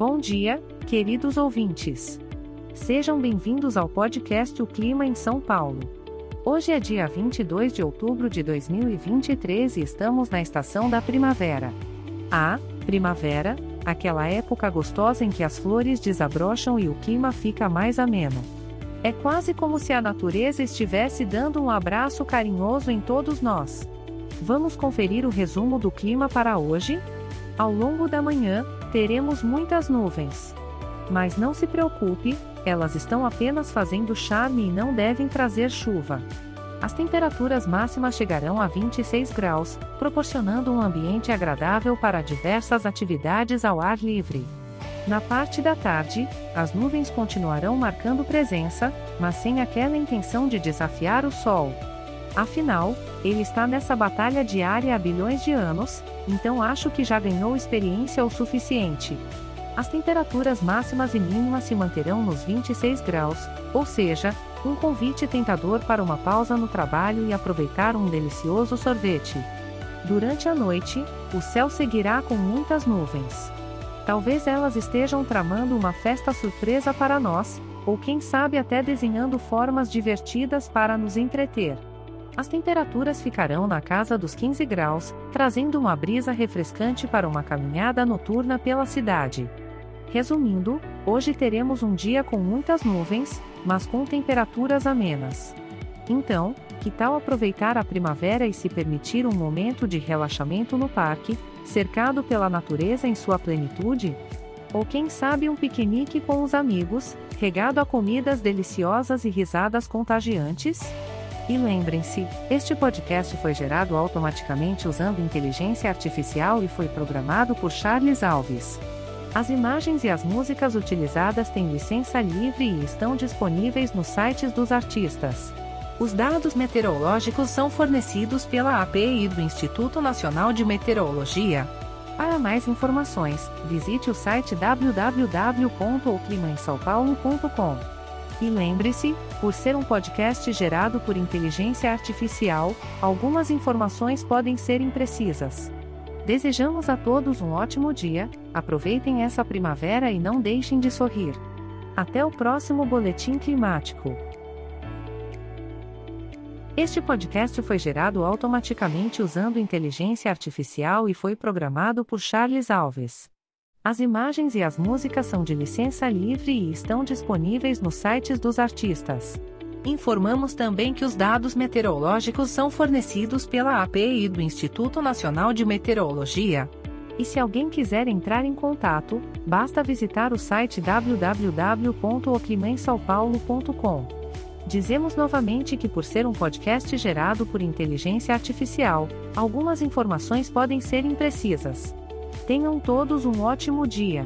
Bom dia, queridos ouvintes. Sejam bem-vindos ao podcast O Clima em São Paulo. Hoje é dia 22 de outubro de 2023 e estamos na estação da primavera. A primavera, aquela época gostosa em que as flores desabrocham e o clima fica mais ameno. É quase como se a natureza estivesse dando um abraço carinhoso em todos nós. Vamos conferir o resumo do clima para hoje? Ao longo da manhã, teremos muitas nuvens. Mas não se preocupe, elas estão apenas fazendo charme e não devem trazer chuva. As temperaturas máximas chegarão a 26 graus, proporcionando um ambiente agradável para diversas atividades ao ar livre. Na parte da tarde, as nuvens continuarão marcando presença, mas sem aquela intenção de desafiar o sol. Afinal, ele está nessa batalha diária há bilhões de anos, então acho que já ganhou experiência o suficiente. As temperaturas máximas e mínimas se manterão nos 26 graus, ou seja, um convite tentador para uma pausa no trabalho e aproveitar um delicioso sorvete. Durante a noite, o céu seguirá com muitas nuvens. Talvez elas estejam tramando uma festa surpresa para nós, ou quem sabe até desenhando formas divertidas para nos entreter. As temperaturas ficarão na casa dos 15 graus, trazendo uma brisa refrescante para uma caminhada noturna pela cidade. Resumindo, hoje teremos um dia com muitas nuvens, mas com temperaturas amenas. Então, que tal aproveitar a primavera e se permitir um momento de relaxamento no parque, cercado pela natureza em sua plenitude? Ou quem sabe um piquenique com os amigos, regado a comidas deliciosas e risadas contagiantes? E lembrem-se, este podcast foi gerado automaticamente usando inteligência artificial e foi programado por Charles Alves. As imagens e as músicas utilizadas têm licença livre e estão disponíveis nos sites dos artistas. Os dados meteorológicos são fornecidos pela API do Instituto Nacional de Meteorologia. Para mais informações, visite o site www.oclimaemsaopaulo.com. E lembre-se, por ser um podcast gerado por inteligência artificial, algumas informações podem ser imprecisas. Desejamos a todos um ótimo dia, aproveitem essa primavera e não deixem de sorrir. Até o próximo boletim climático. Este podcast foi gerado automaticamente usando inteligência artificial e foi programado por Charles Alves. As imagens e as músicas são de licença livre e estão disponíveis nos sites dos artistas. Informamos também que os dados meteorológicos são fornecidos pela API do Instituto Nacional de Meteorologia. E se alguém quiser entrar em contato, basta visitar o site www.oclimaemsaopaulo.com. Dizemos novamente que por ser um podcast gerado por inteligência artificial, algumas informações podem ser imprecisas. Tenham todos um ótimo dia!